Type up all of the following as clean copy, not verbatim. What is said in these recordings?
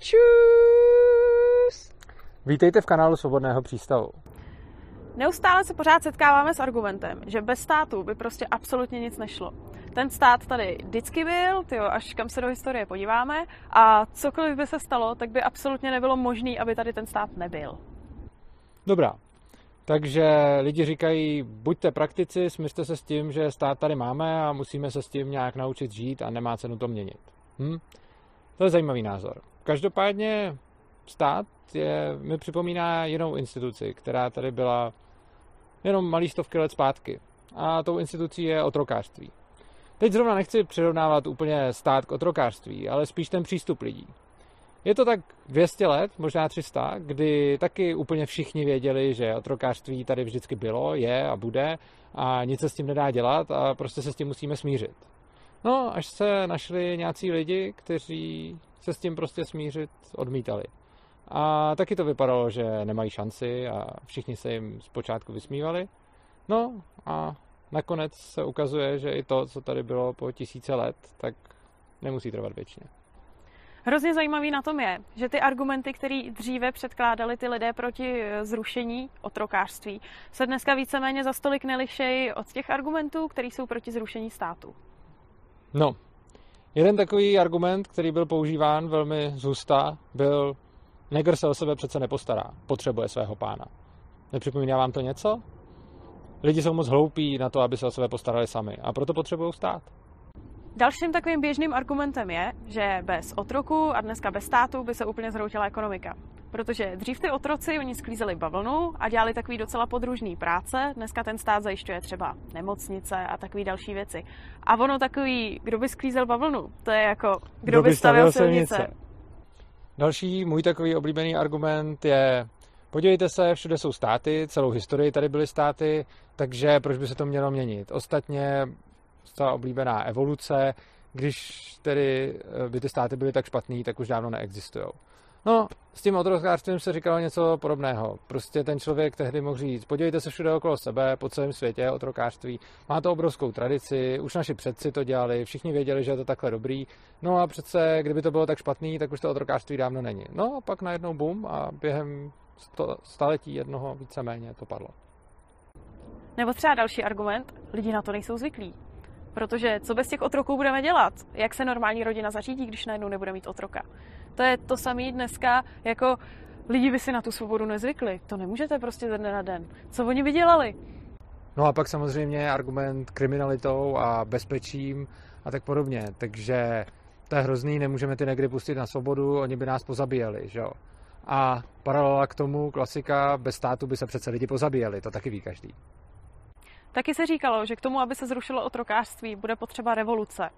Čus! Vítejte v kanálu Svobodného přístavu. Neustále se pořád setkáváme s argumentem, že bez státu by prostě absolutně nic nešlo. Ten stát tady vždycky byl, až kam se do historie podíváme, a cokoliv by se stalo, tak by absolutně nebylo možné, aby tady ten stát nebyl. Dobrá. Takže lidi říkají, buďte praktici, smyřte se s tím, že stát tady máme a musíme se s tím nějak naučit žít a nemá cenu to měnit. To je zajímavý názor. Každopádně stát mi připomíná jinou instituci, která tady byla jenom malý stovky let zpátky. A tou institucí je otrokářství. Teď zrovna nechci přirovnávat úplně stát k otrokářství, ale spíš ten přístup lidí. Je to tak 200 let, možná 300, kdy taky úplně všichni věděli, že otrokářství tady vždycky bylo, je a bude a nic se s tím nedá dělat a prostě se s tím musíme smířit. No, až se našli nějací lidi, kteří se s tím prostě smířit odmítali. A taky to vypadalo, že nemají šanci a všichni se jim zpočátku vysmívali. No a nakonec se ukazuje, že i to, co tady bylo po tisíce let, tak nemusí trvat věčně. Hrozně zajímavý na tom je, že ty argumenty, které dříve předkládali ty lidé proti zrušení otrokářství, se dneska víceméně za stolik nelišejí od těch argumentů, které jsou proti zrušení státu. No, jeden takový argument, který byl používán velmi zhusta, byl: negr se o sebe přece nepostará, potřebuje svého pána. Nepřipomíná vám to něco? Lidi jsou moc hloupí na to, aby se o sebe postarali sami, a proto potřebují stát. Dalším takovým běžným argumentem je, že bez otroků a dneska bez státu by se úplně zhroutila ekonomika. Protože dřív ty otroci, oni sklízeli bavlnu a dělali takový docela podružný práce, dneska ten stát zajišťuje třeba nemocnice a takový další věci. A ono takový, kdo by sklízel bavlnu, to je jako, kdo by stavěl silnice. Další můj takový oblíbený argument je: podívejte se, všude jsou státy, celou historii tady byly státy, takže proč by se to mělo měnit? Ostatně ta oblíbená evoluce, když tedy by ty státy byly tak špatný, tak už dávno neexistujou. No, s tím otrokářstvím se říkalo něco podobného. Prostě ten člověk tehdy mohl říct: podívejte se všude okolo sebe, po celém světě otrokářství, má to obrovskou tradici, už naši předci to dělali, všichni věděli, že je to takhle dobrý, no a přece, kdyby to bylo tak špatný, tak už to otrokářství dávno není. No a pak najednou bum a během staletí jednoho víceméně to padlo. Nebo třeba další argument: lidi na to nejsou zvyklí. Protože co bez těch otroků budeme dělat? Jak se normální rodina zařídí, když najednou nebude mít otroka? To je to samé dneska, jako lidi by si na tu svobodu nezvykli. To nemůžete prostě ze dne na den. Co oni by dělali? No a pak samozřejmě argument kriminalitou a bezpečím a tak podobně. Takže to je hrozný, nemůžeme ty negry pustit na svobodu, oni by nás pozabíjeli, že jo? A paralela k tomu, klasika, bez státu by se přece lidi pozabíjeli, to taky ví každý. Taky se říkalo, že k tomu, aby se zrušilo otrokářství, bude potřeba revoluce.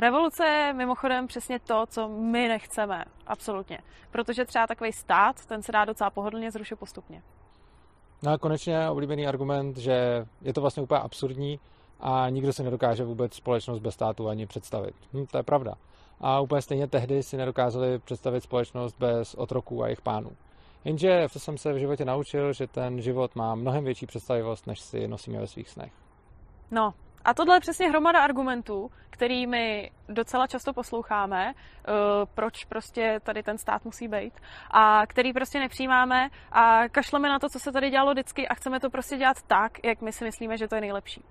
Revoluce je mimochodem přesně to, co my nechceme, absolutně. Protože třeba takový stát, ten se dá docela pohodlně zrušit postupně. No a konečně oblíbený argument, že je to vlastně úplně absurdní a nikdo si nedokáže vůbec společnost bez státu ani představit. To je pravda. A úplně stejně tehdy si nedokázali představit společnost bez otroků a jejich pánů. Jenže to jsem se v životě naučil, že ten život má mnohem větší představivost, než si nosíme ve svých snech. No a tohle je přesně hromada argumentů, kterými docela často posloucháme, proč prostě tady ten stát musí být, a který prostě nepřijímáme a kašleme na to, co se tady dělalo vždycky, a chceme to prostě dělat tak, jak my si myslíme, že to je nejlepší.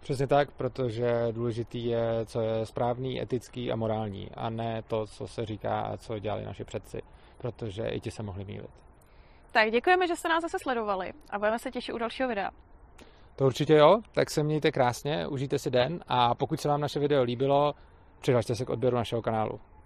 Přesně tak, protože důležitý je, co je správný, etický a morální, a ne to, co se říká a co dělali naši předci, protože i ti se mohli mýlit. Tak děkujeme, že jste nás zase sledovali a budeme se těšit u dalšího videa. To určitě jo, tak se mějte krásně, užijte si den, a pokud se vám naše video líbilo, přihlašte se k odběru našeho kanálu.